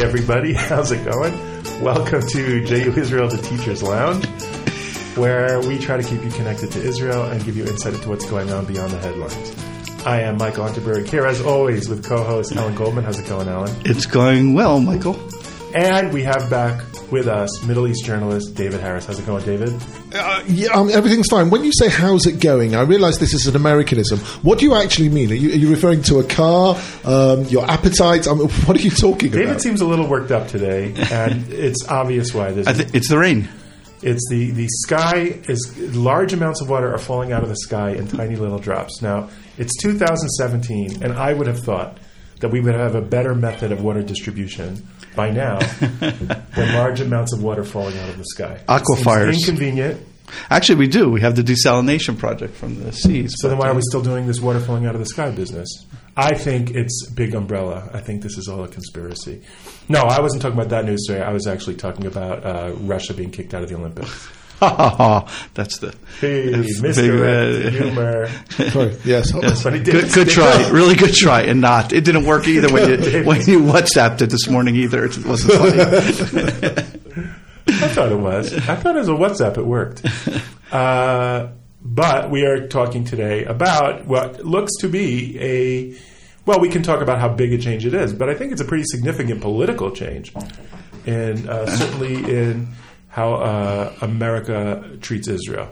Hey, everybody. How's it going? Welcome to JU Israel, the Teacher's Lounge, where we try to keep you connected to Israel and give you insight into what's going on beyond the headlines. I am Michael Unterberg, here as always with co-host Alan Goldman. How's it going, Alan? It's going well, Michael. And we have back with us Middle East journalist David Harris. How's it going, David? Everything's fine. When you say how's it going, I realize this is an Americanism. What do you actually mean? Are you referring to a car, your appetite? What are you talking about? David seems a little worked up today, and it's obvious why. It's the rain. It's the sky. Large amounts of water are falling out of the sky in tiny little drops. Now, it's 2017, and I would have thought that we would have a better method of water distribution by now than large amounts of water falling out of the sky. Aquifers. It's inconvenient. Actually, we do. We have the desalination project from the seas. So then why are we still doing this water falling out of the sky business? I think it's big umbrella. I think this is all a conspiracy. No, I wasn't talking about that news story. I was actually talking about Russia being kicked out of the Olympics. That's the Mr. Humor. Sorry. Yes, yes. Good try, really good try, and not. It didn't work either when you WhatsApped it this morning either. It wasn't funny. I thought it was. I thought it was a WhatsApp. It worked. But we are talking today about what looks to be we can talk about how big a change it is, but I think it's a pretty significant political change, and certainly in how America treats Israel.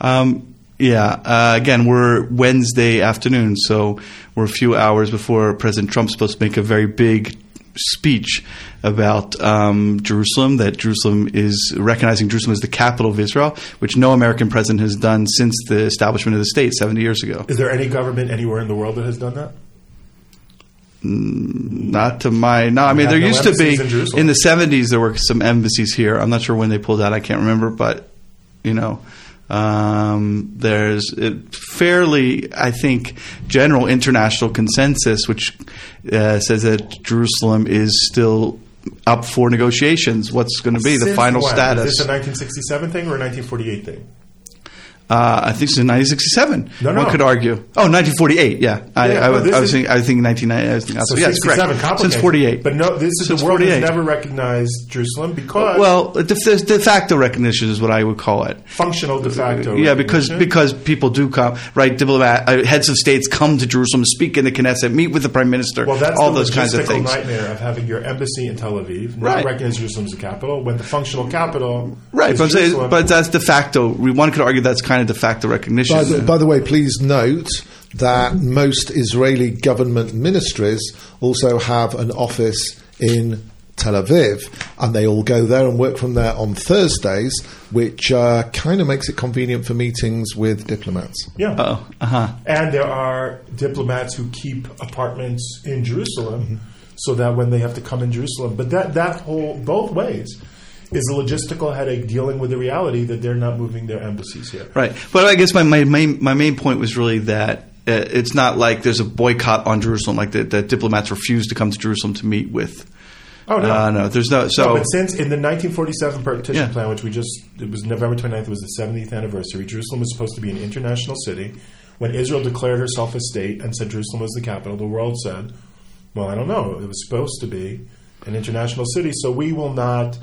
Again, we're Wednesday afternoon, so we're a few hours before President Trump's supposed to make a very big speech about Jerusalem, that Jerusalem is recognizing Jerusalem as the capital of Israel, which no American president has done since the establishment of the state 70 years ago. Is there any government anywhere in the world that has done that? Not to my knowledge. I mean, there used to be in the 70s. There were some embassies here. I'm not sure when they pulled out. I can't remember, but there's a fairly, I think, general international consensus which says that Jerusalem is still up for negotiations. What's going to be the final status? Is this a 1967 thing or a 1948 thing? I think it's in 1967. No. One could argue. Oh, 1948, yeah. I was thinking 1990. So yeah, it's correct. Since 48. But no, the world has never recognized Jerusalem because... Well, de facto recognition is what I would call it. Functional de facto. Yeah, because people do come, right, heads of states come to Jerusalem, speak in the Knesset, meet with the prime minister, all those kinds of things. Well, that's the logistical nightmare of having your embassy in Tel Aviv not recognized Jerusalem as a capital, when the functional capital but that's de facto. One could argue that's kind of de facto recognition. By the way, please note that most Israeli government ministries also have an office in Tel Aviv, and they all go there and work from there on Thursdays, which kind of makes it convenient for meetings with diplomats. Yeah. Oh, uh-huh. And there are diplomats who keep apartments in Jerusalem so that when they have to come in Jerusalem. But that whole, both ways, is a logistical headache dealing with the reality that they're not moving their embassies here. Right. But I guess my main point was really that it's not like there's a boycott on Jerusalem, like the diplomats refuse to come to Jerusalem to meet with. Oh, no. No, there's no. So, no, but since in the 1947 partition plan, which it was November 29th, it was the 70th anniversary, Jerusalem was supposed to be an international city. When Israel declared herself a state and said Jerusalem was the capital, the world said, well, I don't know. It was supposed to be an international city, so we will not...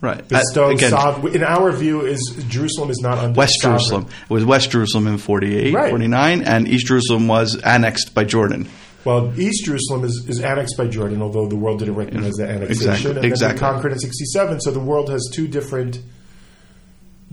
Right. In our view, Jerusalem is not under West sovereign. Jerusalem. It was West Jerusalem in 48, 49, and East Jerusalem was annexed by Jordan. Well, East Jerusalem is annexed by Jordan, although the world didn't recognize the annexation. Exactly. Then they conquered in 67, so the world has two different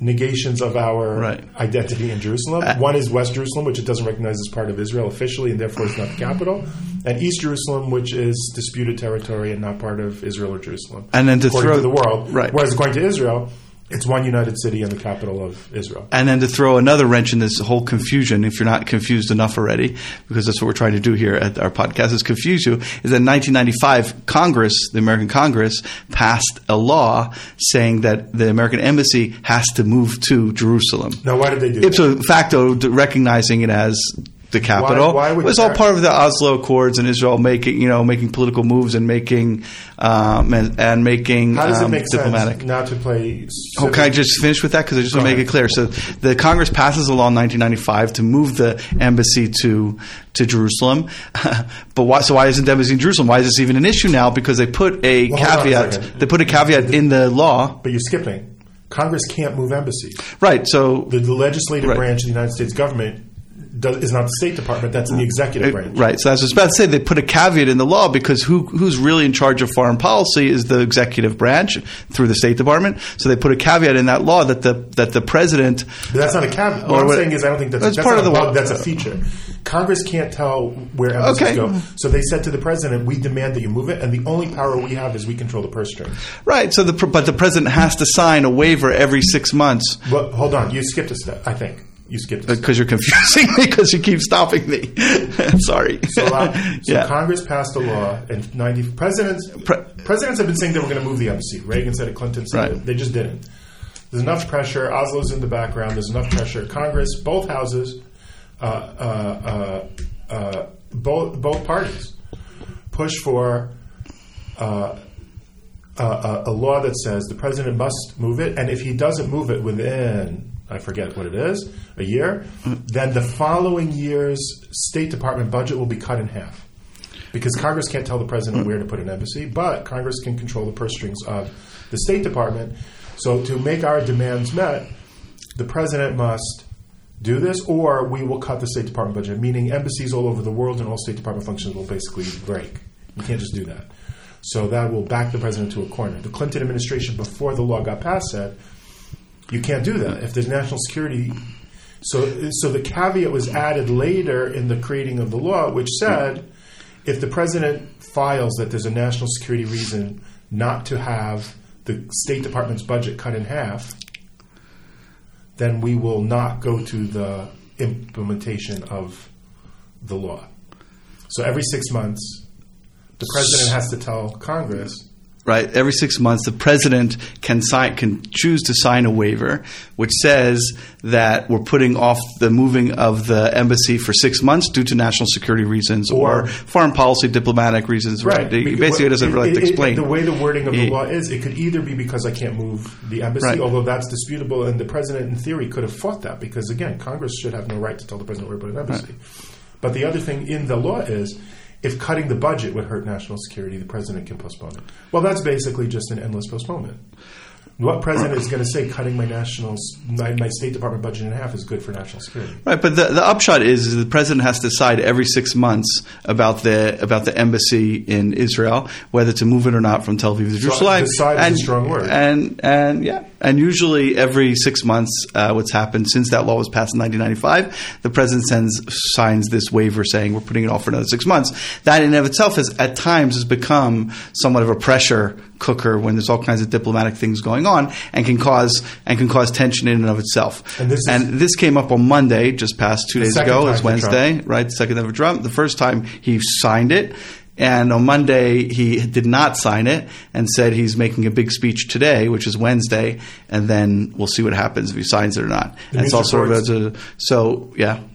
negations of our identity in Jerusalem. One is West Jerusalem, which it doesn't recognize as part of Israel officially, and therefore it's not the capital, and East Jerusalem, which is disputed territory and not part of Israel or Jerusalem, and then according to the world. Right. Whereas according to Israel, it's one united city and the capital of Israel. And then to throw another wrench in this whole confusion, if you're not confused enough already, because that's what we're trying to do here at our podcast, is confuse you, is that in 1995, Congress, the American Congress, passed a law saying that the American embassy has to move to Jerusalem. Now, why did they do that? Ipso facto recognizing it as the capital. Why it was all part of the Oslo Accords and Israel making, making political moves and making making how does it make diplomatic. Sense not to play? Oh, can I just finish with that because I just want to make it clear. So the Congress passes a law in 1995 to move the embassy to Jerusalem. But why? So why isn't the embassy in Jerusalem? Why is this even an issue now? Because they put a caveat. They put a caveat in the law. But you're skipping. Congress can't move embassies. Right. So the legislative branch of the United States government. Is not the State Department. That's in the executive branch. Right. So I was about to say they put a caveat in the law because who's really in charge of foreign policy is the executive branch through the State Department. So they put a caveat in that law that the president. But that's not a caveat. What I'm saying is I don't think that's part of the law. That's a feature. Congress can't tell where embassies go. So they said to the president, we demand that you move it, and the only power we have is we control the purse strings. Right. So but the president has to sign a waiver every 6 months. But hold on. You skipped a step, I think. You skipped this. Because you're confusing me because you keep stopping me. I'm sorry. So Congress passed a law and presidents have been saying they were going to move the embassy. Reagan said it. Clinton said it. They just didn't. There's enough pressure. Oslo's in the background. There's enough pressure. Congress, both houses, both parties push for a law that says the president must move it. And if he doesn't move it within... I forget what it is, a year, then the following year's State Department budget will be cut in half. Because Congress can't tell the president where to put an embassy, but Congress can control the purse strings of the State Department. So to make our demands met, the president must do this, or we will cut the State Department budget, meaning embassies all over the world and all State Department functions will basically break. You can't just do that. So that will back the president to a corner. The Clinton administration, before the law got passed, said, you can't do that if there's national security. So the caveat was added later in the creating of the law, which said if the president files that there's a national security reason not to have the State Department's budget cut in half, then we will not go to the implementation of the law. So every 6 months, the president has to tell Congress... Right, every 6 months, the president can choose to sign a waiver, which says that we're putting off the moving of the embassy for 6 months due to national security reasons or foreign policy, diplomatic reasons. Right, It doesn't really explain the way the wording of the law is. It could either be because I can't move the embassy, although that's disputable, and the president, in theory, could have fought that because again, Congress should have no right to tell the president where to put an embassy. Right. But the other thing in the law is. If cutting the budget would hurt national security, the president can postpone it. Well, that's basically just an endless postponement. What president is going to say cutting my State Department budget in half is good for national security? Right, but the upshot is the president has to decide every 6 months about the embassy in Israel, whether to move it or not from Tel Aviv to Jerusalem. Decide is a strong word. And usually every 6 months, what's happened since that law was passed in 1995, the president signs this waiver saying we're putting it off for another 6 months. That in and of itself is at times has become somewhat of a pressure cooker when there's all kinds of diplomatic things going on and can cause tension in and of itself. And this came up on Monday, just past 2 days ago. It was Wednesday, right? The second time for Trump. The first time he signed it. And on Monday, he did not sign it and said he's making a big speech today, which is Wednesday, and then we'll see what happens if he signs it or not. And it's also the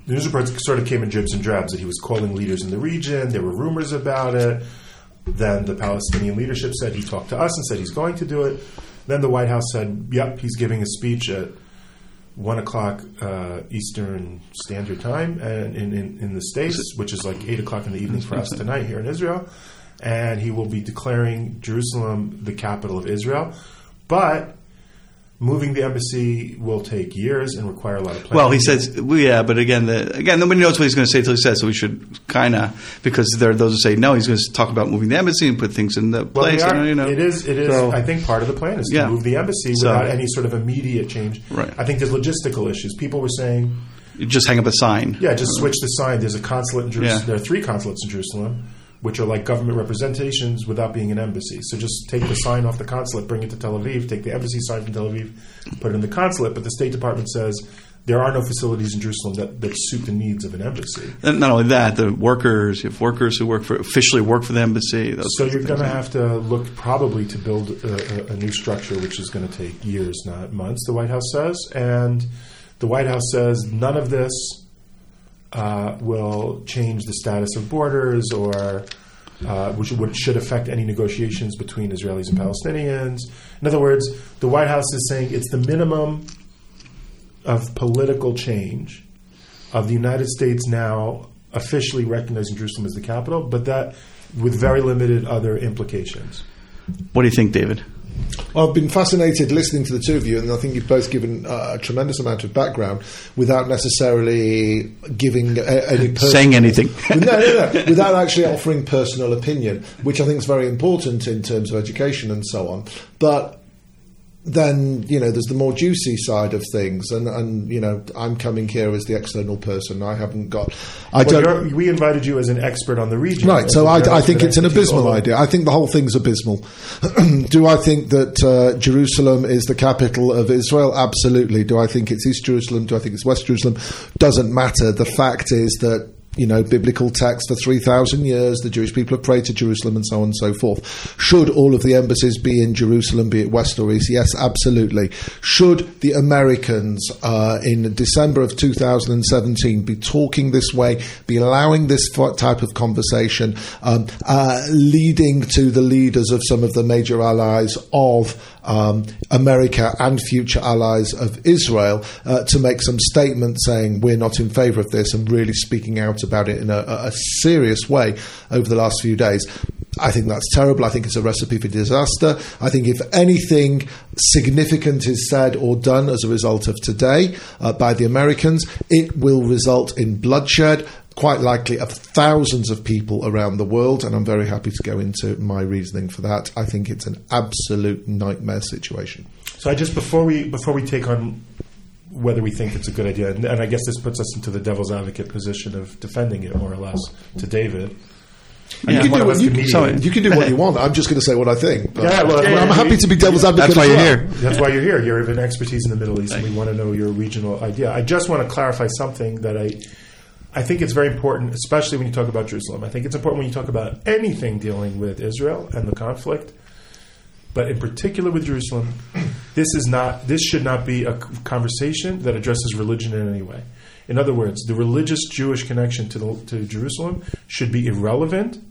news reports sort of came in dribs and drabs that he was calling leaders in the region. There were rumors about it. Then the Palestinian leadership said he talked to us and said he's going to do it. Then the White House said, yep, he's giving a speech at 1 o'clock Eastern Standard Time and in the States, which is like 8 o'clock in the evening for us tonight here in Israel. And he will be declaring Jerusalem the capital of Israel. But moving the embassy will take years and require a lot of planning. Well, he says, but again, nobody knows what he's going to say until he says, so we should kind of, because there are those who say, no, he's going to talk about moving the embassy and put things in the place. It is, I think, part of the plan is to move the embassy without any sort of immediate change. Right. I think there's logistical issues. People were saying... You just hang up a sign. Yeah, just switch the sign. There's a consulate in Jerusalem. Yeah. There are 3 consulates in Jerusalem, which are like government representations without being an embassy. So just take the sign off the consulate, bring it to Tel Aviv, take the embassy sign from Tel Aviv, put it in the consulate. But the State Department says there are no facilities in Jerusalem that suit the needs of an embassy. And not only that, you have workers who officially work for the embassy. So you're going to have to look probably to build a new structure, which is going to take years, not months, the White House says. And the White House says none of this will change the status of borders, or which should affect any negotiations between Israelis and Palestinians. In other words, the White House is saying it's the minimum of political change of the United States now officially recognizing Jerusalem as the capital, but that with very limited other implications. What do you think, David? Well, I've been fascinated listening to the two of you, and I think you've both given a tremendous amount of background without necessarily giving any saying anything. No, without actually offering personal opinion, which I think is very important in terms of education and so on. But then, you know, there's the more juicy side of things, and you know, I'm coming here as the external person. I haven't got. We invited you as an expert on the region, right? So I think it's an abysmal idea. I think the whole thing's abysmal. Do I think that Jerusalem is the capital of Israel? Absolutely. Do I think it's East Jerusalem? Do I think it's West Jerusalem? Doesn't matter. The fact is that, you know, biblical text for 3,000 years, the Jewish people have prayed to Jerusalem and so on and so forth. Should all of the embassies be in Jerusalem, be it West or East? Yes, absolutely. Should the Americans in December of 2017 be talking this way, be allowing this type of conversation, leading to the leaders of some of the major allies of America and future allies of Israel to make some statement saying we're not in favour of this and really speaking out about it in a serious way over the last few days? I think that's terrible. I think it's a recipe for disaster. I think if anything significant is said or done as a result of today by the Americans, it will result in bloodshed, quite likely of thousands of people around the world, and I'm very happy to go into my reasoning for that. I think it's an absolute nightmare situation. So I just, before we take on whether we think it's a good idea, and I guess this puts us into the devil's advocate position of defending it more or less to David. Yeah. You can do what you want. I'm just going to say what I think. Yeah, I'm happy to be devil's advocate. That's why you're here. That's why you're here. You have an expertise in the Middle East, and we want to know your regional idea. I just want to clarify something that I think it's very important, especially when you talk about Jerusalem. I think it's important when you talk about anything dealing with Israel and the conflict, but in particular with Jerusalem, this should not be a conversation that addresses religion in any way. In other words, the religious Jewish connection to Jerusalem should be irrelevant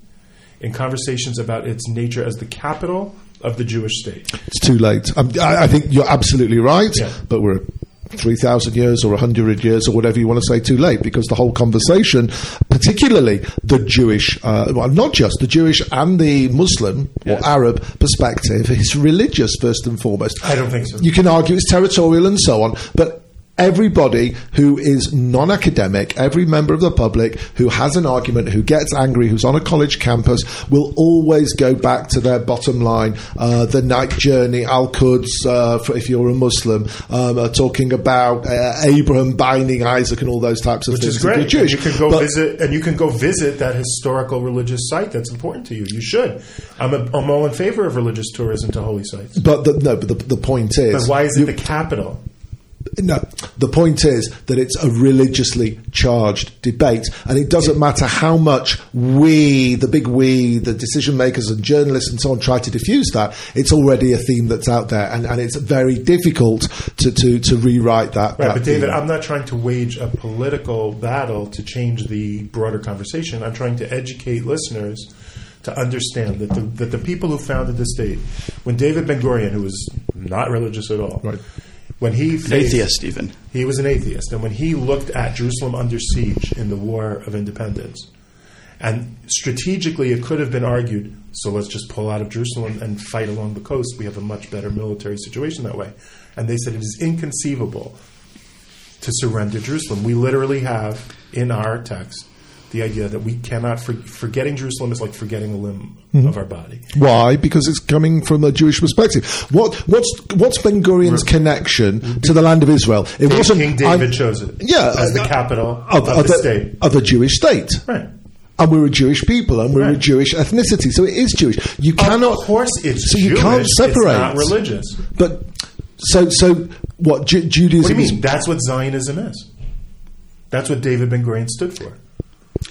in conversations about its nature as the capital of the Jewish state. It's too late. I think you're absolutely right, yeah. But we're 3,000 years or 100 years or whatever you want to say too late, because the whole conversation, particularly the Jewish, well, not just the Jewish and the Muslim or Arab perspective, is religious first and foremost. I don't think so. You can argue it's territorial and so on, but everybody who is non-academic, every member of the public who has an argument, who gets angry, who's on a college campus, will always go back to their bottom line. The night journey, Al-Quds, if you're a Muslim, are talking about Abraham binding Isaac and all those types of things. Which is great. Jewish. And you can go visit that historical religious site that's important to you. You should. I'm all in favor of religious tourism to holy sites. But the point is... But why is it the capital? No, the point is that it's a religiously charged debate, and it doesn't matter how much we, the decision makers and journalists and so on, try to diffuse that. It's already a theme that's out there, and it's very difficult to rewrite that. Right, but David, theme. I'm not trying to wage a political battle to change the broader conversation. I'm trying to educate listeners to understand that the people who founded the state, when David Ben-Gurion, who was not religious at all, right. When he faced, an atheist, even. He was an atheist. And when he looked at Jerusalem under siege in the War of Independence, and strategically it could have been argued, so let's just pull out of Jerusalem and fight along the coast. We have a much better military situation that way. And they said it is inconceivable to surrender Jerusalem. We literally have in our text the idea that we cannot, forgetting Jerusalem is like forgetting a limb of our body. Why? Because it's coming from a Jewish perspective. What's Ben-Gurion's connection to the land of Israel? It wasn't King David chose it. Yeah, as the capital of the state of a Jewish state. Right. And we're a Jewish people, and we're a Jewish ethnicity, so it is Jewish. You cannot. Of course, it's so Jewish. You can't separate. It's not religious. But so what? Judaism. What do you mean? That's what Zionism is. That's what David Ben-Gurion stood for.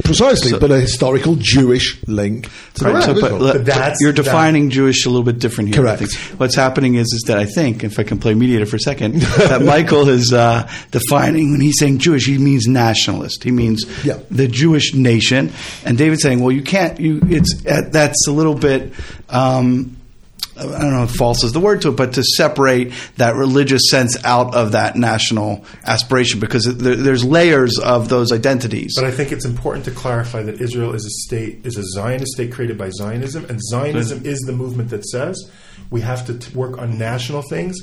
Precisely, so, but a historical Jewish link to the Jewish but you're defining Jewish a little bit different here. Correct. What's happening is that I think, if I can play mediator for a second, that Michael is defining, when he's saying Jewish, he means nationalist. He means the Jewish nation. And David's saying, well, you can't, that's a little bit... I don't know if false is the word to it, but to separate that religious sense out of that national aspiration, because there's layers of those identities. But I think it's important to clarify that Israel is a state, is a Zionist state created by Zionism, and Zionism is the movement that says we have to work on national things,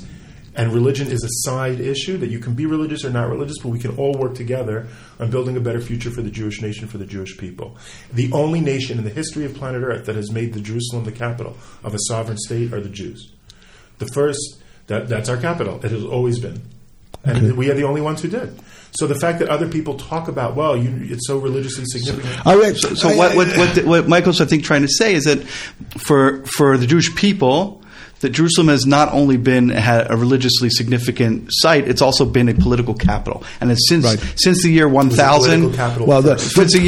and religion is a side issue, that you can be religious or not religious, but we can all work together on building a better future for the Jewish nation, for the Jewish people. The only nation in the history of planet Earth that has made the Jerusalem the capital of a sovereign state are the Jews. The first, that's our capital. It has always been. And we are the only ones who did. So the fact that other people talk about, well, it's so religiously significant. What Michael's, I think, trying to say is that for the Jewish people, that Jerusalem has not only been a religiously significant site; it's also been a political capital, and it's since the year 1000. Since the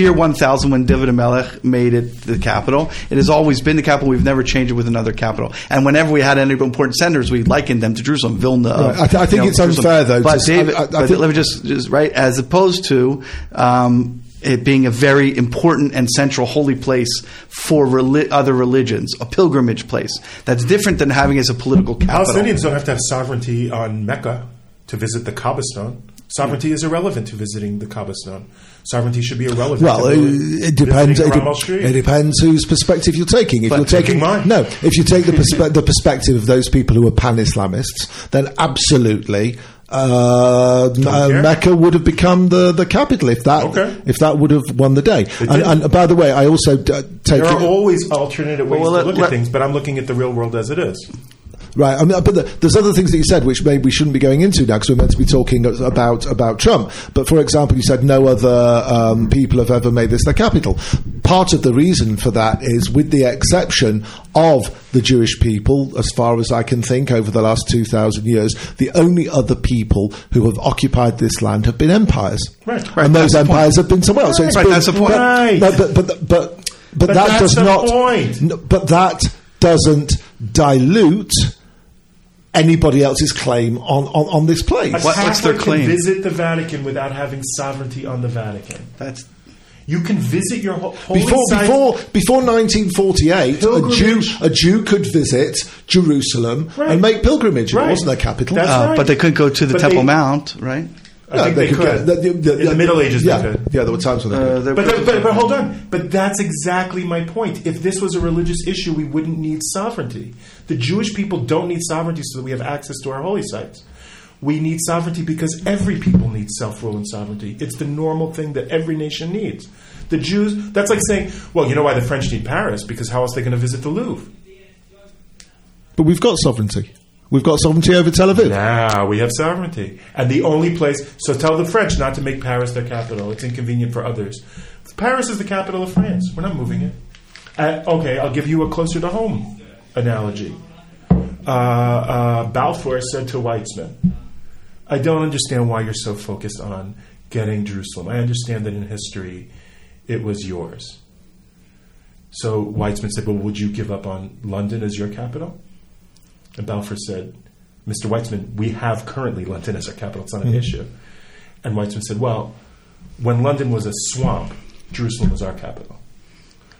year 1000, when David HaMelech made it the capital, it has always been the capital. We've never changed it with another capital. And whenever we had any important centers, we likened them to Jerusalem, Vilna. Right. I think it's Jerusalem. Unfair, though. But David, let me just as opposed to. It being a very important and central holy place for other religions, a pilgrimage place. That's different than having it as a political capital. Palestinians don't have to have sovereignty on Mecca to visit the Kaaba stone. Sovereignty is irrelevant to visiting the Kaaba stone. Sovereignty should be irrelevant. Well, it depends. It depends whose perspective you're taking. If you take the perspective of those people who are pan-Islamists, then absolutely. Mecca would have become the capital if that would have won the day. And by the way, I also take there are always alternative ways to look at things, but I'm looking at the real world as it is. Right, I mean, but there's other things that you said which maybe we shouldn't be going into now because we're meant to be talking about Trump. But for example, you said no other people have ever made this their capital. Part of the reason for that is, with the exception of the Jewish people, as far as I can think, over the last 2,000 years, the only other people who have occupied this land have been empires, and those empires have been somewhere else. So that's the point. But that does not. Point. But that doesn't dilute anybody else's claim on this place. What's their claim? You can visit the Vatican without having sovereignty on the Vatican. You can visit your holy site. Before 1948, a Jew could visit Jerusalem and make pilgrimage. It wasn't their capital. But they couldn't go to the Temple Mount, right? I think they could. In the Middle Ages, they could. Yeah, there were times when they could. But hold on. But that's exactly my point. If this was a religious issue, we wouldn't need sovereignty. The Jewish people don't need sovereignty so that we have access to our holy sites. We need sovereignty because every people needs self-rule and sovereignty. It's the normal thing that every nation needs. The Jews, that's like saying, well, you know why the French need Paris? Because how else are they going to visit the Louvre? But we've got sovereignty. We've got sovereignty over Tel Aviv. Now we have sovereignty. And the only place... So tell the French not to make Paris their capital. It's inconvenient for others. Paris is the capital of France. We're not moving it. Okay, I'll give you a closer-to-home analogy. Balfour said to Weizmann, I don't understand why you're so focused on getting Jerusalem. I understand that in history it was yours. So Weizmann said, well, would you give up on London as your capital? And Balfour said, Mr. Weizmann, we have currently London as our capital. It's not an issue. And Weizmann said, well, when London was a swamp, Jerusalem was our capital.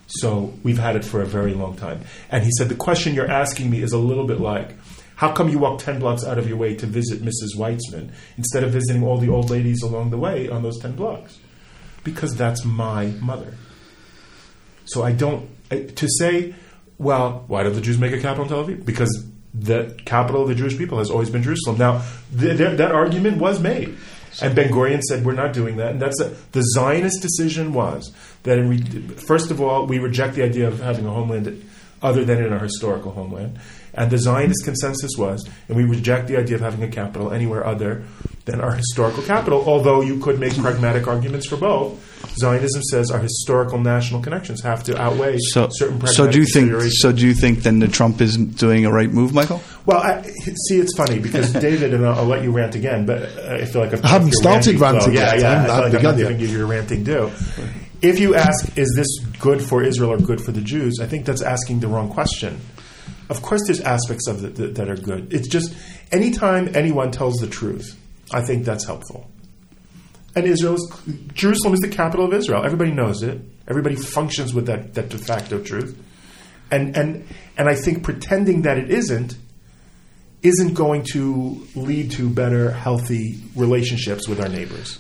So we've had it for a very long time. And he said, the question you're asking me is a little bit like, how come you walk 10 blocks out of your way to visit Mrs. Weizmann instead of visiting all the old ladies along the way on those 10 blocks? Because that's my mother. So to say, well, why don't the Jews make a capital in Tel Aviv? Because the capital of the Jewish people has always been Jerusalem. Now, that argument was made. And Ben-Gurion said, we're not doing that. And the Zionist decision was that, first of all, we reject the idea of having a homeland other than in our historical homeland. And the Zionist consensus was, and we reject the idea of having a capital anywhere other than our historical capital, although you could make pragmatic arguments for both. Zionism says our historical national connections have to outweigh certain pragmatic considerations. So do you think then that Trump isn't doing a right move, Michael? Well, it's funny because David, and I'll let you rant again, but I feel like I haven't started ranting yet. I haven't begun giving you your ranting due. if you ask, is this good for Israel or good for the Jews, I think that's asking the wrong question. Of course there's aspects of it that are good. It's just anytime anyone tells the truth, I think that's helpful. And Jerusalem is the capital of Israel. Everybody knows it. Everybody functions with that de facto truth. And I think pretending that it isn't going to lead to better, healthy relationships with our neighbors.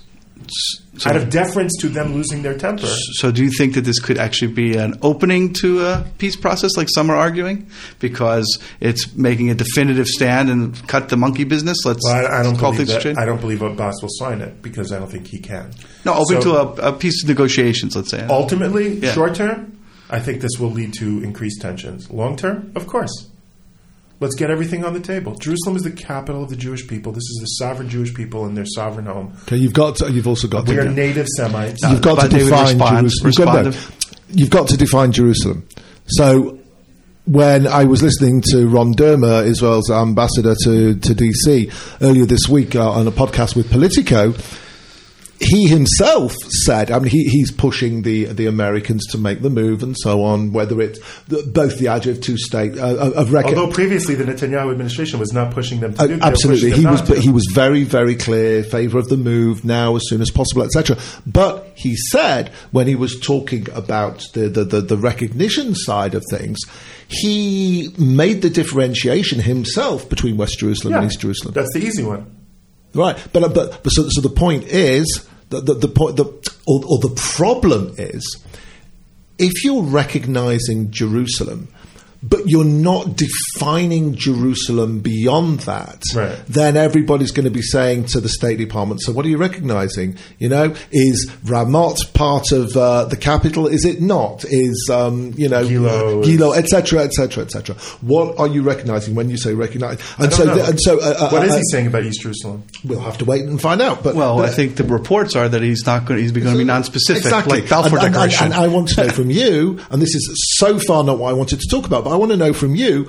So out of deference to them losing their temper. So do you think that this could actually be an opening to a peace process, like some are arguing? Because it's making a definitive stand and cut the monkey business? I don't believe Abbas will sign it, because I don't think he can. No, open to a peace negotiations, let's say. Ultimately, Short term, I think this will lead to increased tensions. Long term, of course. Let's get everything on the table. Jerusalem is the capital of the Jewish people. This is the sovereign Jewish people in their sovereign home. Okay, you've also got to. We are native Semites. You've got to define Jerusalem. So when I was listening to Ron Dermer, Israel's ambassador to DC, earlier this week on a podcast with Politico, he himself said, I mean, he's pushing the Americans to make the move and so on, whether it's both the idea of two-state... although previously the Netanyahu administration was not pushing them to do that. Absolutely. He was very, very clear, in favour of the move now, as soon as possible, etc. But he said, when he was talking about the recognition side of things, he made the differentiation himself between West Jerusalem and East Jerusalem. That's the easy one. Right. But so the point is... The problem is, if you're recognizing Jerusalem, but you're not defining Jerusalem beyond that, then everybody's going to be saying to the State Department, so what are you recognizing? You know, is Ramat part of the capital? Is it not? Is, Gilo, etc., etc., etc. What are you recognizing when you say recognize? What is he saying about East Jerusalem? We'll have to wait and find out. But I think the reports are that he's going to be non-specific, like Balfour Declaration. And I want to know from you, and this is so far not what I wanted to talk about, but I want to know from you.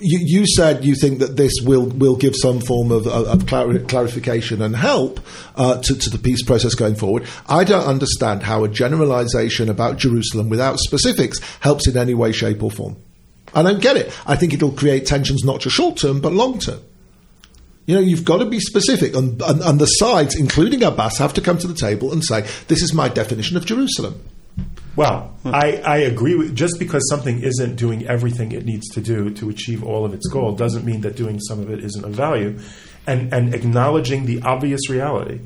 You said you think that this will give some form of clarification and help to the peace process going forward. I don't understand how a generalization about Jerusalem without specifics helps in any way, shape, or form. I don't get it. I think it'll create tensions not just short term but long term. You know, you've got to be specific, and the sides, including Abbas, have to come to the table and say, "This is my definition of Jerusalem." Well, I agree with, just because something isn't doing everything it needs to do to achieve all of its goal doesn't mean that doing some of it isn't of value. And acknowledging the obvious reality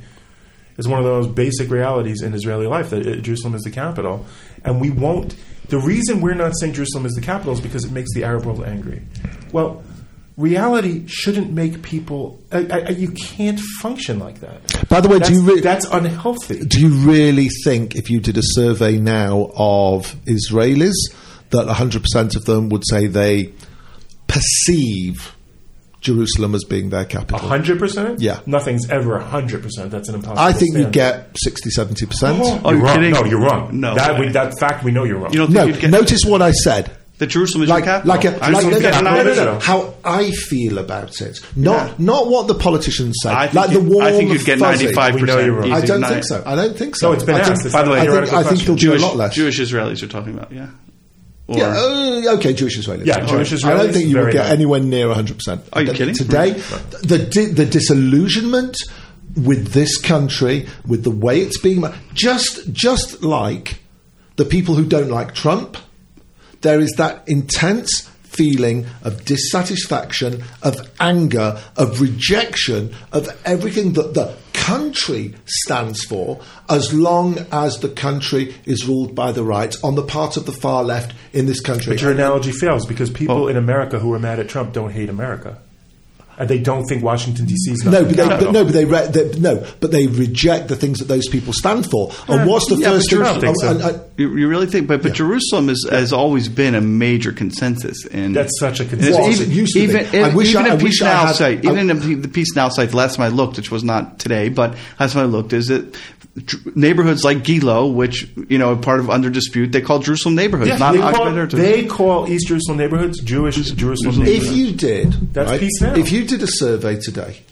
is one of those basic realities in Israeli life, that Jerusalem is the capital. And the reason we're not saying Jerusalem is the capital is because it makes the Arab world angry. Well, reality shouldn't make people... you can't function like that. By the way, that's unhealthy. Do you really think if you did a survey now of Israelis that 100% of them would say they perceive Jerusalem as being their capital? 100%? Yeah. Nothing's ever 100%. That's an impossible standard. I think you get 60, 70%. Oh, you're wrong. Kidding? No, you're wrong. No. That fact, we know you're wrong. Notice what I said. That Jerusalem is how I feel about it, not what the politicians say. I think you'd get 95%. I don't think so. No, it's been asked. By the way, I think they'll do a lot less. Jewish Israelis you're talking about, yeah. Jewish Israelis. Yeah, Jewish Israelis. I don't think you would get anywhere near 100%. Are you kidding? Today, the disillusionment with this country, with the way it's being, just like the people who don't like Trump. There is that intense feeling of dissatisfaction, of anger, of rejection, of everything that the country stands for, as long as the country is ruled by the right on the part of the far left in this country. But your analogy fails, because people in America who are mad at Trump don't hate America. And they don't think Washington D.C. is but they reject the things that those people stand for. And what's the first thing? You really think? But Jerusalem has always been a major consensus. That's such a consensus. Even in the Peace Now site, last time I looked, which was not today, but last time I looked, is that neighborhoods like Gilo, which are part of under dispute, they call Jerusalem neighborhoods. Yeah, they call East Jerusalem neighborhoods Jewish Jerusalem neighborhoods. If you did, that's Peace Now. If you did a survey today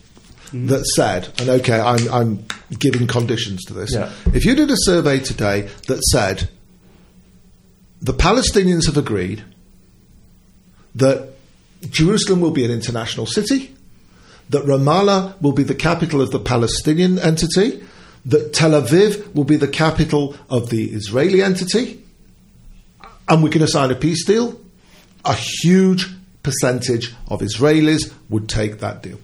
that said, and okay, I'm giving conditions to this. Yeah. If you did a survey today that said the Palestinians have agreed that Jerusalem will be an international city, that Ramallah will be the capital of the Palestinian entity, that Tel Aviv will be the capital of the Israeli entity, and we're going to sign a peace deal, a huge percentage of Israelis would take that deal.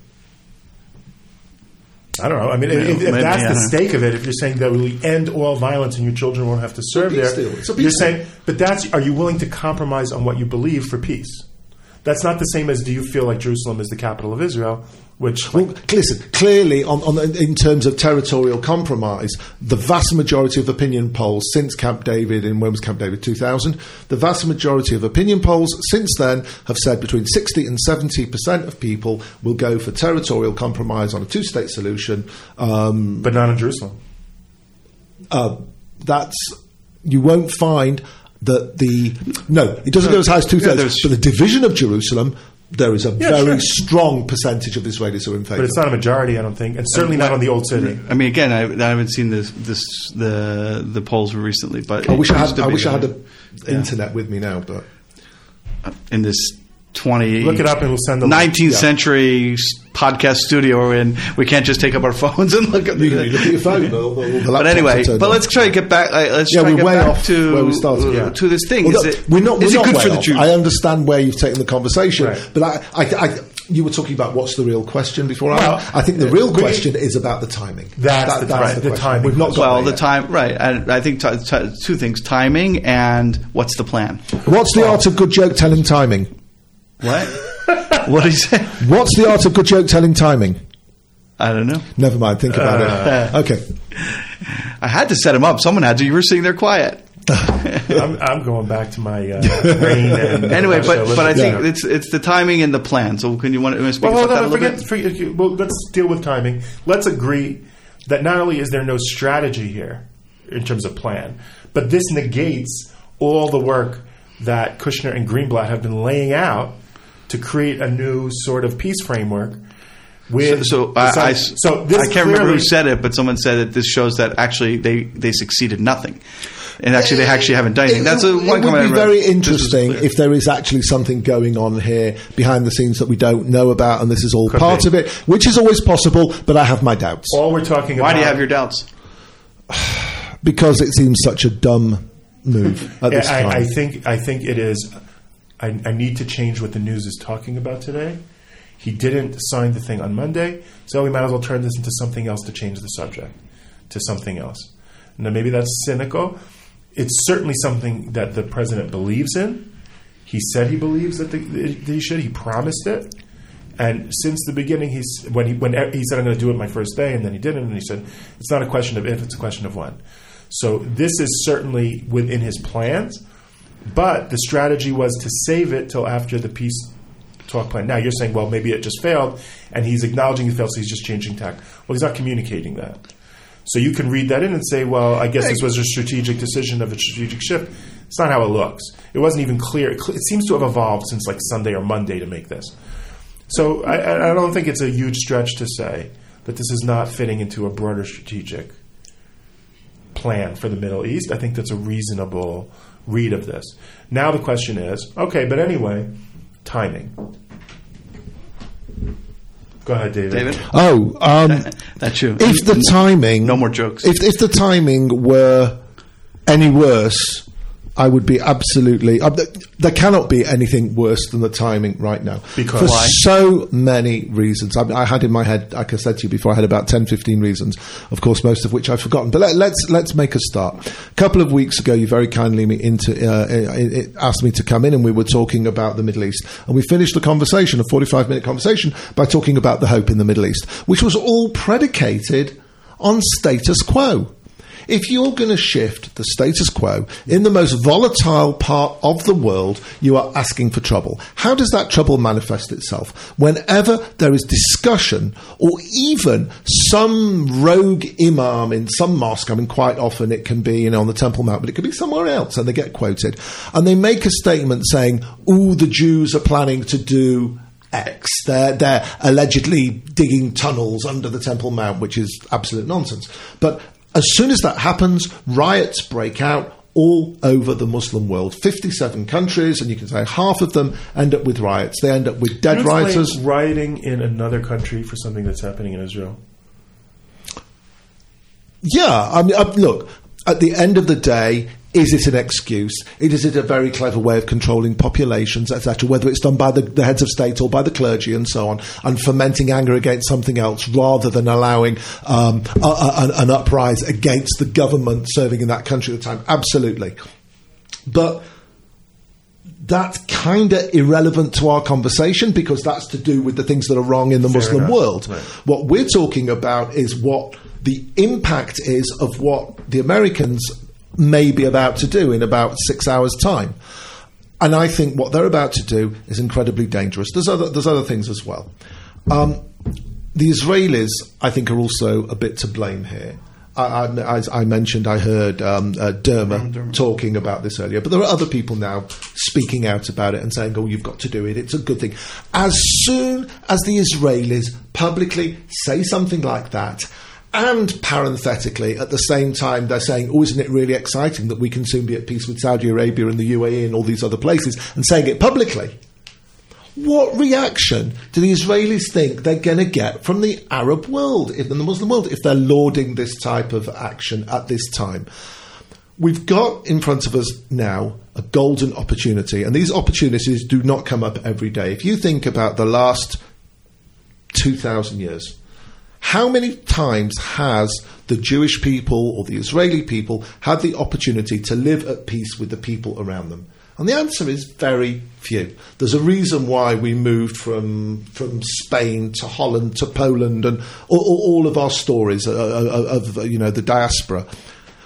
I don't know. I mean, if that's the stake of it, if you're saying that we end all violence and your children won't have to serve there, you're saying, but that's, are you willing to compromise on what you believe for peace? That's not the same as do you feel like Jerusalem is the capital of Israel, which... Well, listen, clearly, in terms of territorial compromise, the vast majority of opinion polls since Camp David, and when was Camp David, 2000, the vast majority of opinion polls since then have said between 60 and 70% of people will go for territorial compromise on a two-state solution. But not in Jerusalem. That's... You won't find... it doesn't go as high as two-thirds. But the division of Jerusalem, there is a very strong percentage of Israelis who are in favour. But it's not a majority, I don't think, and certainly not on the old city. I mean, again, I haven't seen the polls recently, but I wish I had the internet with me now. But in this 19th century podcast studio we're in, we can't just take up our phones and look at your phone. But anyway, let's try to get back. Let's get back to where we started. To this thing. Well, is it good for the Jews? I understand where you've taken the conversation, but you were talking about what's the real question before. I think the real question is about the timing. That's the timing. We've not got the time right. And I think two things: timing and what's the plan. What's the art of good joke telling timing? What? What did he say? What's the art of good joke telling timing? I don't know. Never mind. Think about it. Okay. I had to set him up. Someone had to. You were sitting there quiet. I'm going back to my brain. Anyway, but I think it's the timing and the plan. So can you speak about that a little bit? Let's deal with timing. Let's agree that not only is there no strategy here in terms of plan, but this negates all the work that Kushner and Greenblatt have been laying out to create a new sort of peace framework. I can't remember who said it, but someone said that this shows that actually they succeeded nothing. And actually, they actually haven't done anything. It would be very interesting if there is actually something going on here behind the scenes that we don't know about, and this is all part of it, which is always possible, but I have my doubts. All we're talking about... Why do you have your doubts? Because it seems such a dumb move at this time. I think it is... I need to change what the news is talking about today. He didn't sign the thing on Monday, so we might as well turn this into something else to change the subject to something else. Now, maybe that's cynical. It's certainly something that the president believes in. He said he believes that he should. He promised it. And since the beginning, when he said, I'm going to do it my first day, and then he didn't, and he said, it's not a question of if, it's a question of when. So this is certainly within his plans. But the strategy was to save it till after the peace talk plan. Now you're saying, well, maybe it just failed, and he's acknowledging it failed, so he's just changing tack. Well, he's not communicating that. So you can read that in and say, well, I guess this was a strategic decision of a strategic shift. It's not how it looks. It wasn't even clear. It seems to have evolved since like Sunday or Monday to make this. So I don't think it's a huge stretch to say that this is not fitting into a broader strategic plan for the Middle East. I think that's a reasonable read of this. Now the question is, okay, but anyway, timing. Go ahead, David. Oh, that's you. If the timing... No more jokes. If the timing were any worse, I would be absolutely... there cannot be anything worse than the timing right now. Because so many reasons. I had in my head, like I said to you before, I had about 10, 15 reasons, of course, most of which I've forgotten. But let's make a start. A couple of weeks ago, you very kindly asked me to come in, and we were talking about the Middle East. And we finished the conversation, a 45-minute conversation, by talking about the hope in the Middle East, which was all predicated on status quo. If you're going to shift the status quo in the most volatile part of the world, you are asking for trouble. How does that trouble manifest itself? Whenever there is discussion or even some rogue imam in some mosque, I mean, quite often it can be on the Temple Mount, but it could be somewhere else, and they get quoted. And they make a statement saying, ooh, the Jews are planning to do X. They're allegedly digging tunnels under the Temple Mount, which is absolute nonsense. But as soon as that happens, riots break out all over the Muslim world. 57 countries, and you can say half of them end up with riots. They end up with dead rioters. Like rioting in another country for something that's happening in Israel. Yeah, I mean, look, at the end of the day, is it an excuse? Is it a very clever way of controlling populations, etc., whether it's done by the heads of state or by the clergy and so on, and fomenting anger against something else rather than allowing an uprising against the government serving in that country at the time? Absolutely. But that's kind of irrelevant to our conversation because that's to do with the things that are wrong in the Muslim world. Right. What we're talking about is what the impact is of what the Americans may be about to do in about 6 hours' time. And I think what they're about to do is incredibly dangerous. There's other things as well. The Israelis, I think, are also a bit to blame here. I heard Dermer talking about this earlier, but there are other people now speaking out about it and saying, oh, you've got to do it, it's a good thing. As soon as the Israelis publicly say something like that, and parenthetically, at the same time, they're saying, oh, isn't it really exciting that we can soon be at peace with Saudi Arabia and the UAE and all these other places, and saying it publicly. What reaction do the Israelis think they're going to get from the Arab world, from the Muslim world, if they're lauding this type of action at this time? We've got in front of us now a golden opportunity, and these opportunities do not come up every day. If you think about the last 2,000 years, how many times has the Jewish people or the Israeli people had the opportunity to live at peace with the people around them? And the answer is very few. There's a reason why we moved from Spain to Holland to Poland, and all of our stories of the diaspora.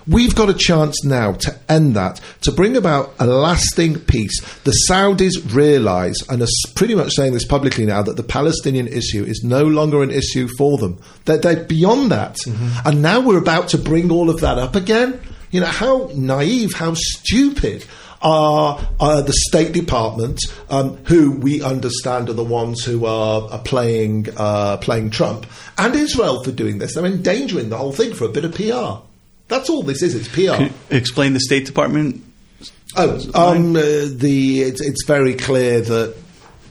We've got a chance now to end that, to bring about a lasting peace. The Saudis realise, and are pretty much saying this publicly now, that the Palestinian issue is no longer an issue for them. They're beyond that. Mm-hmm. And now we're about to bring all of that up again. You know, how naive, how stupid are the State Department, who we understand are the ones who are playing Trump, and Israel for doing this. They're endangering the whole thing for a bit of PR. That's all this is. It's PR. Could you explain the State Department? It's very clear that,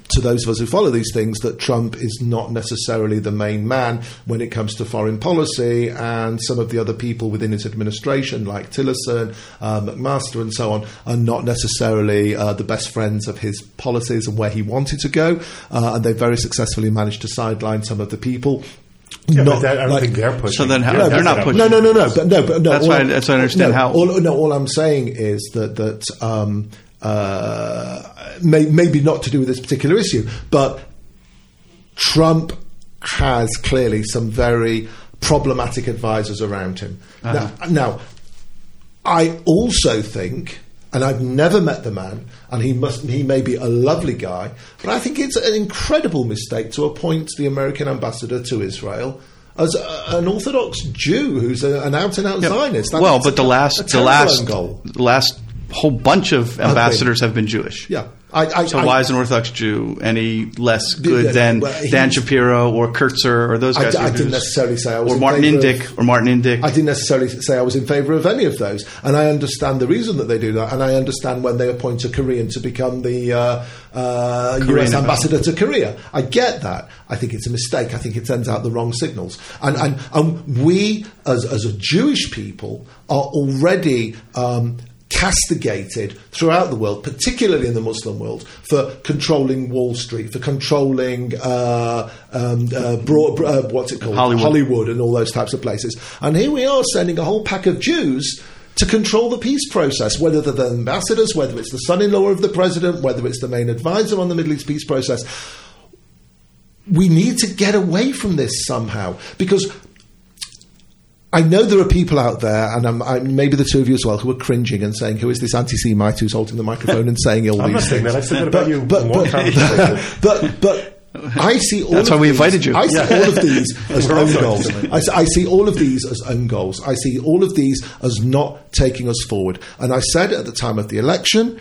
to those of us who follow these things, that Trump is not necessarily the main man when it comes to foreign policy, and some of the other people within his administration, like Tillerson, McMaster and so on, are not necessarily the best friends of his policies and where he wanted to go, and they very successfully managed to sideline some of the people. Yeah, not, but that, I don't think they're pushing. So then how, they're not pushing. No. That's why I understand how. All I'm saying is that maybe not to do with this particular issue, but Trump has clearly some very problematic advisors around him. Uh-huh. Now, I also think, and I've never met the man, and he may be a lovely guy, but I think it's an incredible mistake to appoint the American ambassador to Israel as an Orthodox Jew who's an out-and-out Zionist. That well, but the last whole bunch of ambassadors have been Jewish. Yeah. So why is an Orthodox Jew any less good than Dan Shapiro or Kurtzer or those guys? I didn't necessarily say I was Martin Indyk. I didn't necessarily say I was in favour of any of those, and I understand the reason that they do that, and I understand when they appoint a Korean to become the U.S. ambassador to Korea. I get that. I think it's a mistake. I think it sends out the wrong signals, and we as a Jewish people are already castigated throughout the world, particularly in the Muslim world, for controlling Wall Street, for controlling Hollywood and all those types of places. And here we are sending a whole pack of Jews to control the peace process, whether they're the ambassadors, whether it's the son-in-law of the president, whether it's the main advisor on the Middle East peace process. We need to get away from this somehow, because I know there are people out there, and maybe the two of you as well, who are cringing and saying, who is this anti-Semite who's holding the microphone and saying all these things? I'm not saying that. I've said that about you. But I see all That's of why we these, invited you. I see all of these as own goals. I see all of these as own goals. I see all of these as not taking us forward. And I said at the time of the election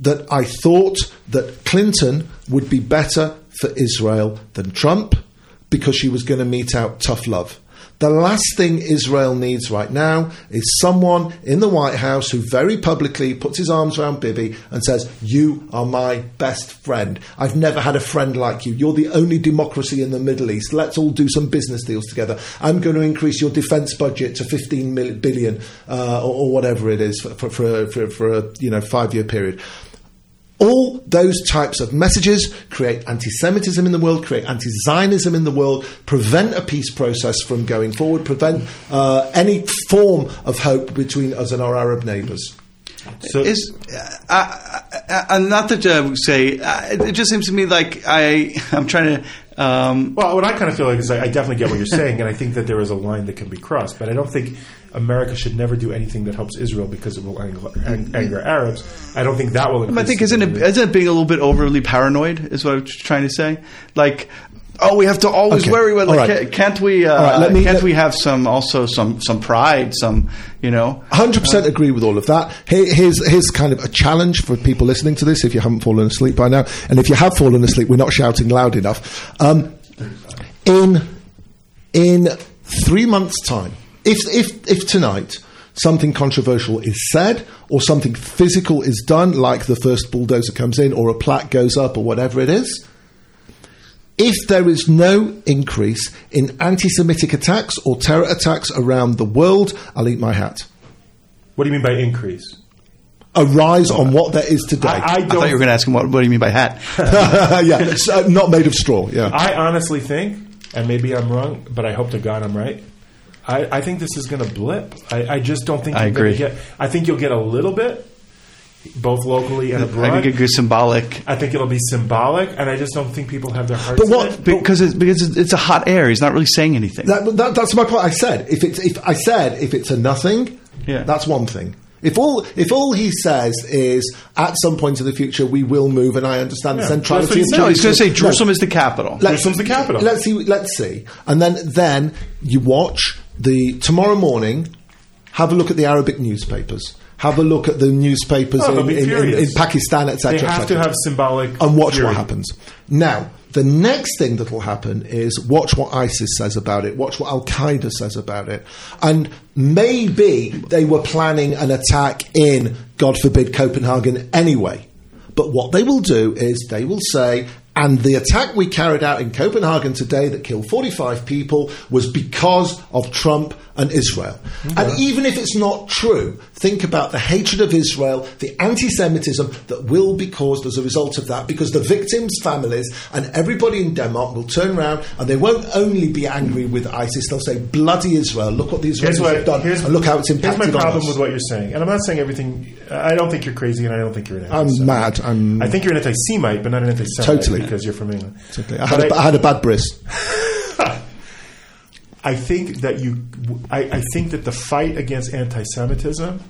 that I thought that Clinton would be better for Israel than Trump, because she was going to mete out tough love. The last thing Israel needs right now is someone in the White House who very publicly puts his arms around Bibi and says, you are my best friend. I've never had a friend like you. You're the only democracy in the Middle East. Let's all do some business deals together. I'm going to increase your defense budget to $15 billion or whatever it is for a 5-year period. All those types of messages create anti-Semitism in the world, create anti-Zionism in the world, prevent a peace process from going forward, prevent any form of hope between us and our Arab neighbours. So, not that I would say, it just seems to me like I'm trying to... well, what I kind of feel like is I definitely get what you're saying, and I think that there is a line that can be crossed, but I don't think America should never do anything that helps Israel because it will anger Arabs. I don't think that will... I think isn't it being a little bit overly paranoid is what I'm trying to say? Like... Oh, we have to always worry. Well, like, right. Can't we? Right, we have some pride? 100% agree with all of that. Here's kind of a challenge for people listening to this. If you haven't fallen asleep by now, and if you have fallen asleep, we're not shouting loud enough. In 3 months' time, if tonight something controversial is said or something physical is done, like the first bulldozer comes in or a plaque goes up or whatever it is. If there is no increase in anti-Semitic attacks or terror attacks around the world, I'll eat my hat. What do you mean by increase? A rise on what there is today. I thought you were going to ask him, what do you mean by hat? Yeah, so not made of straw, yeah. I honestly think, and maybe I'm wrong, but I hope to God I'm right, I think this is going to blip. I just don't think... I think you'll get a little bit, both locally and abroad. I think it's symbolic. I think it'll be symbolic, and I just don't think people have their hearts. But what? Because it's a hot air. He's not really saying anything. That's my point. I said if it's a nothing, yeah, that's one thing. If all he says is at some point in the future we will move, and I understand the centrality. No, he's going to say Jerusalem is the capital. Jerusalem's the capital. Let's see, and then you watch tomorrow morning. Have a look at the Arabic newspapers. Have a look at the newspapers in Pakistan, etc. They have to have symbolic... And watch what happens. Now, the next thing that will happen is watch what ISIS says about it, watch what Al-Qaeda says about it. And maybe they were planning an attack in, God forbid, Copenhagen anyway. But what they will do is they will say... And the attack we carried out in Copenhagen today that killed 45 people was because of Trump and Israel. Mm-hmm. And even if it's not true, think about the hatred of Israel, the anti-Semitism that will be caused as a result of that, because the victims' families and everybody in Denmark will turn around and they won't only be angry with ISIS, they'll say, bloody Israel, look what the Israelis have done, and look how it's impacted on us. Here's my problem with what you're saying. And I'm not saying everything... I don't think you're crazy and I don't think you're an anti-Semite. I'm mad. I think you're an anti-Semite, but not an anti-Semite. Totally. Because you're from England. It's okay. I had a bad bris. I think that the fight against anti-Semitism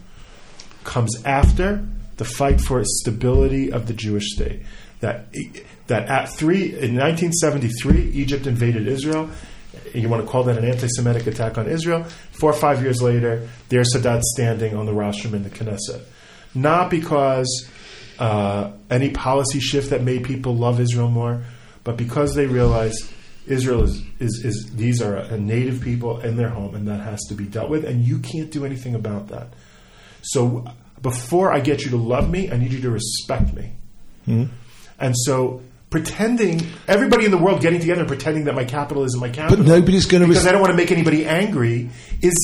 comes after the fight for stability of the Jewish state. In 1973, Egypt invaded Israel. You want to call that an anti-Semitic attack on Israel? 4 or 5 years later, there's Sadat standing on the rostrum in the Knesset. Not because... any policy shift that made people love Israel more, but because they realize Israel is these are a native people in their home, and that has to be dealt with, and you can't do anything about that. So before I get you to love me, I need you to respect me. Mm-hmm. And so pretending everybody in the world getting together and pretending that my capital isn't my capital, but nobody's going to because I don't want to make anybody angry is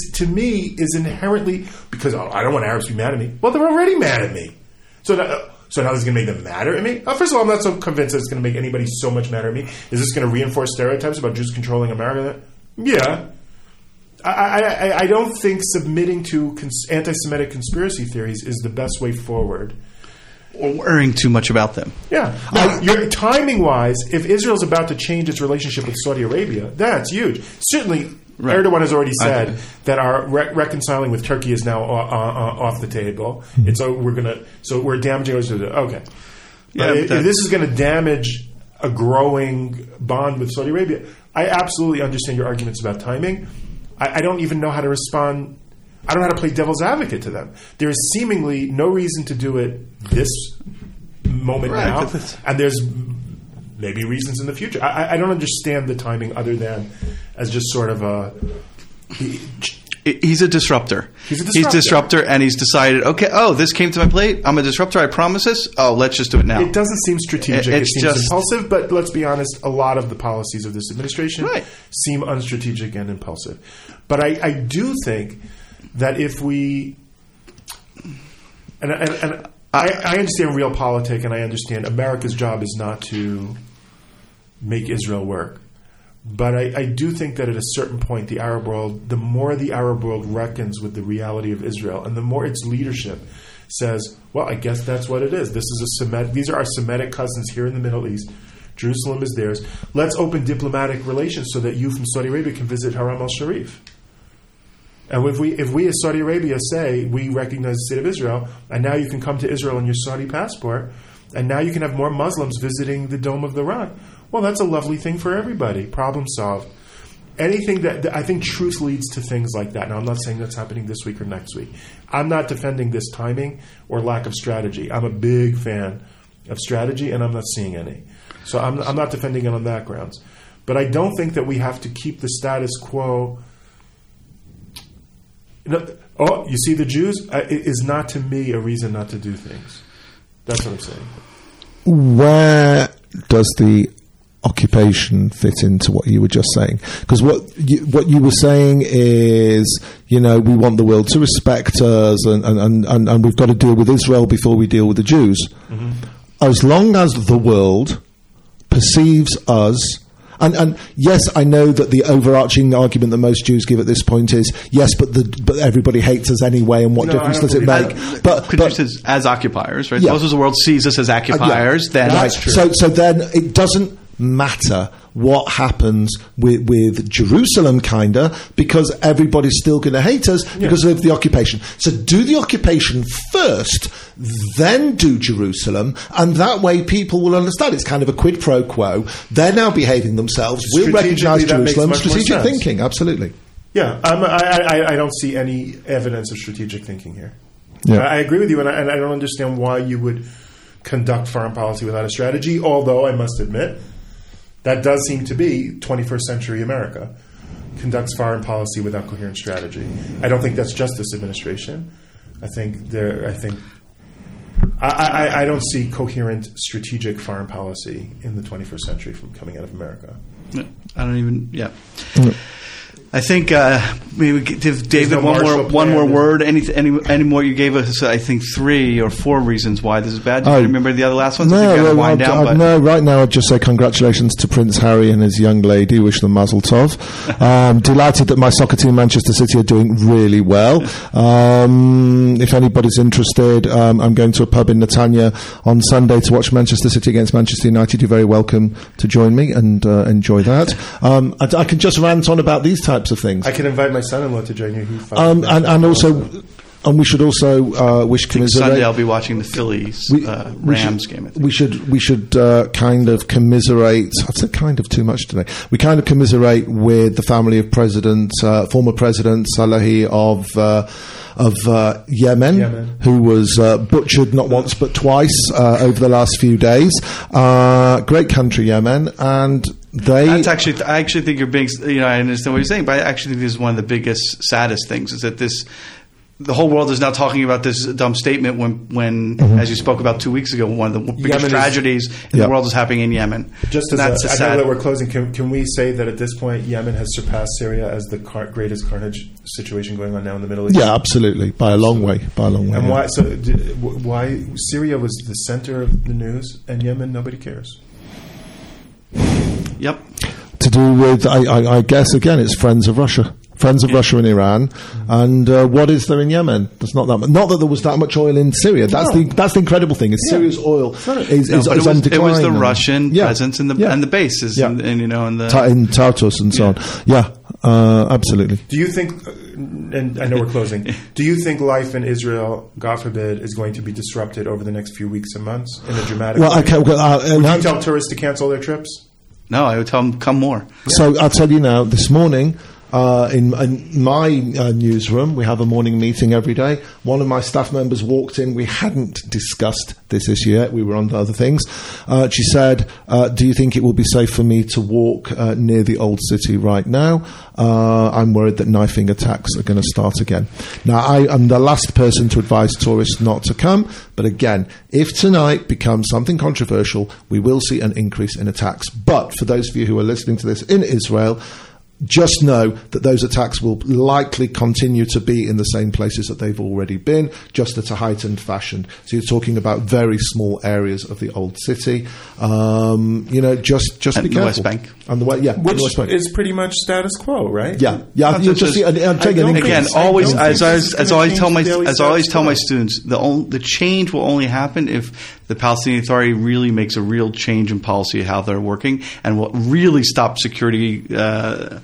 inherently because I don't want Arabs to be mad at me. Well, they're already mad at me, so that. So now this is going to make them madder at me? First of all, I'm not so convinced that it's going to make anybody so much madder at me. Is this going to reinforce stereotypes about Jews controlling America? Yeah. I don't think submitting to anti-Semitic conspiracy theories is the best way forward. Or worrying too much about them. Yeah. Now, timing-wise, if Israel's about to change its relationship with Saudi Arabia, that's huge. Certainly... Right. Erdogan has already said that our reconciling with Turkey is now off the table. Mm-hmm. We're damaging. Okay, yeah, if this is going to damage a growing bond with Saudi Arabia, I absolutely understand your arguments about timing. I don't even know how to respond. I don't know how to play devil's advocate to them. There is seemingly no reason to do it this moment now, and there's maybe reasons in the future. I don't understand the timing other than as just sort of a... He's a disruptor. He's a disruptor, and he's decided, okay, oh, this came to my plate. I'm a disruptor. I promise this. Oh, let's just do it now. It doesn't seem strategic. It seems just impulsive, but let's be honest, a lot of the policies of this administration seem unstrategic and impulsive. But I do think that if we – and I understand real politics, and I understand America's job is not to make Israel work. But I do think that at a certain point, the Arab world, the more the Arab world reckons with the reality of Israel, and the more its leadership says, well, I guess that's what it is. This is a Semitic, these are our Semitic cousins here in the Middle East. Jerusalem is theirs. Let's open diplomatic relations so that you from Saudi Arabia can visit Haram al-Sharif. And if we as Saudi Arabia say we recognize the state of Israel, and now you can come to Israel on your Saudi passport, and now you can have more Muslims visiting the Dome of the Rock. Well, that's a lovely thing for everybody. Problem solved. Anything that I think truth leads to things like that. Now, I'm not saying that's happening this week or next week. I'm not defending this timing or lack of strategy. I'm a big fan of strategy, and I'm not seeing any. So I'm not defending it on that grounds. But I don't think that we have to keep the status quo. Oh, you see the Jews? It is not to me a reason not to do things. That's what I'm saying. Where does the occupation fit into what you were just saying? Because what you were saying is, you know, we want the world to respect us, and we've got to deal with Israel before we deal with the Jews. Mm-hmm. As long as the world perceives us, and yes, I know that the overarching argument that most Jews give at this point is, yes, but everybody hates us anyway, and what difference does it make? But as occupiers, right? Yeah. Most of the world sees us as occupiers. Yeah. Then that's true. So then it doesn't matter what happens with Jerusalem, kinda, because everybody's still going to hate us because of the occupation. So do the occupation first, then do Jerusalem, and that way people will understand. It's kind of a quid pro quo. They're now behaving themselves. We'll recognise Jerusalem. Strategic thinking, absolutely. Yeah, I don't see any evidence of strategic thinking here. Yeah. I agree with you, and I don't understand why you would conduct foreign policy without a strategy, although I must admit... that does seem to be 21st century America conducts foreign policy without coherent strategy. I don't think that's just this administration. I don't see coherent strategic foreign policy in the 21st century from coming out of America. I think maybe give David one more word. Any more you gave us? I think 3 or 4 reasons why this is bad. Do you remember the other last ones? Right now I'd just say congratulations to Prince Harry and his young lady. Wish them Mazel Tov. Delighted that my soccer team, Manchester City, are doing really well. If anybody's interested, I'm going to a pub in Netanya on Sunday to watch Manchester City against Manchester United. You're very welcome to join me and enjoy that. I can just rant on about these types of things. I can invite my son-in-law to join you. And we should also wish commiserate. Sunday I'll be watching the Phillies Rams game. I think. We should kind of commiserate. I've said kind of too much today. We kind of commiserate with the family of former President Salahi of Yemen, who was butchered not once but twice over the last few days. Great country, Yemen, and. I actually think you're being. I understand what you're saying, but I actually think this is one of the biggest, saddest things is that this. The whole world is now talking about this dumb statement when as you spoke about 2 weeks ago, one of the biggest tragedies in the world is happening in Yemen. Just as I know that we're closing, can we say that at this point Yemen has surpassed Syria as the greatest carnage situation going on now in the Middle East? Yeah, absolutely, by a long way. And why? So why Syria was the center of the news, and Yemen nobody cares. Yep. To do with, I guess, again, it's friends of Russia and Iran, and what is there in Yemen? There's not that much. Not that there was that much oil in Syria. That's the incredible thing. Is Syria's oil is on decline. It was the Russian presence and the bases in Tartus and so on. Yeah, absolutely. Do you think? And I know we're closing. Do you think life in Israel, God forbid, is going to be disrupted over the next few weeks and months in a dramatic way? Would you tell tourists to cancel their trips? No, I would tell them come more. So I'll tell you now. This morning. In my newsroom, we have a morning meeting every day. One of my staff members walked in. We hadn't discussed this issue yet. We were on to other things. She said, do you think it will be safe for me to walk near the old city right now? I'm worried that knifing attacks are going to start again. Now, I am the last person to advise tourists not to come. But again, if tonight becomes something controversial, we will see an increase in attacks. But for those of you who are listening to this in Israel, just know that those attacks will likely continue to be in the same places that they've already been, just at a heightened fashion. So you're talking about very small areas of the old city. Just be careful. West Bank. On the West Bank. Yeah, which is pretty much status quo, right? Yeah. I always tell my students, the change will only happen if the Palestinian Authority really makes a real change in policy, how they're working, and what really stops security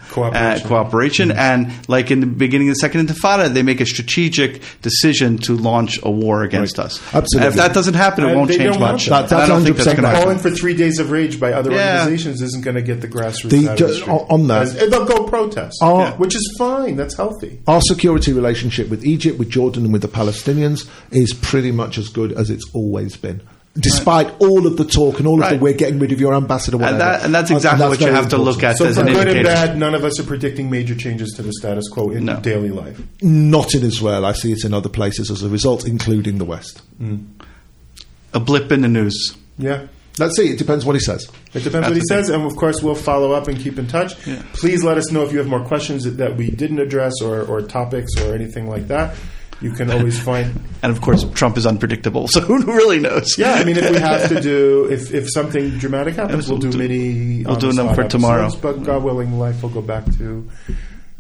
cooperation. And like in the beginning of the Second Intifada, they make a strategic decision to launch a war against us. Absolutely. And if that doesn't happen, it won't change much. I don't think that's going to happen. Calling for 3 days of rage by other organizations isn't going to get the grassroots out of the street. On that. And they'll go protest, which is fine. That's healthy. Our security relationship with Egypt, with Jordan, and with the Palestinians is pretty much as good as it's always been. Despite all of the talk and all of the we're getting rid of your ambassador, whatever. And that's exactly what you have to look at as an indicator. So for good and bad, none of us are predicting major changes to the status quo in daily life. Not in Israel. I see it in other places as a result, including the West. A blip in the news. Yeah. Let's see. It depends what he says. And of course, we'll follow up and keep in touch. Yeah. Please let us know if you have more questions that we didn't address or topics or anything like that. You can always find... And, of course, Trump is unpredictable, so who really knows? Yeah, I mean, if we have to do... If something dramatic happens, we'll do many... We'll do them for tomorrow. But God willing, life will go back to...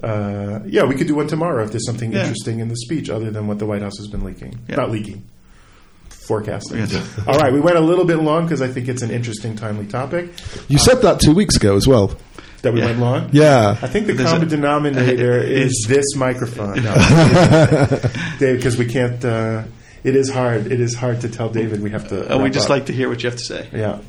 we could do one tomorrow if there's something interesting in the speech other than what the White House has been leaking. Yeah. Not leaking. Forecasting. All right, we went a little bit long because I think it's an interesting, timely topic. You said that 2 weeks ago as well. That we went long? Yeah. I think the common denominator is this microphone. No, Dave, because we can't... it is hard. It is hard to tell David we have to... we just like to hear what you have to say. Yeah.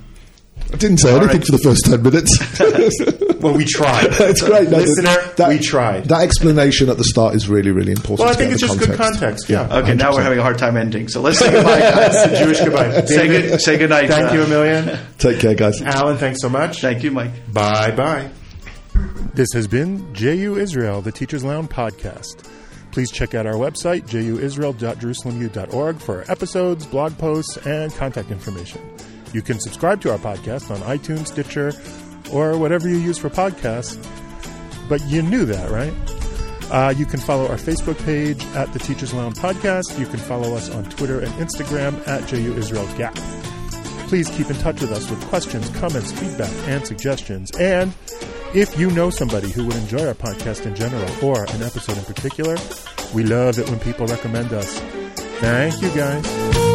I didn't say anything for the first 10 minutes. Well, we tried. It's great. We tried. That explanation at the start is really, really important. Well, I think it's just good context. Yeah. Okay, 100%. Now we're having a hard time ending, so let's say goodbye, guys. It's a Jewish goodbye. David, say good night. Thank you, Emilian. Take care, guys. Alan, thanks so much. Thank you, Mike. Bye-bye. This has been JU Israel, the Teacher's Lounge podcast. Please check out our website, juisrael.jerusalemu.org, for our episodes, blog posts, and contact information. You can subscribe to our podcast on iTunes, Stitcher, or whatever you use for podcasts. But you knew that, right? You can follow our Facebook page at the Teacher's Lounge Podcast. You can follow us on Twitter and Instagram at JU Israel Gap. Please keep in touch with us with questions, comments, feedback, and suggestions. And if you know somebody who would enjoy our podcast in general or an episode in particular, we love it when people recommend us. Thank you, guys.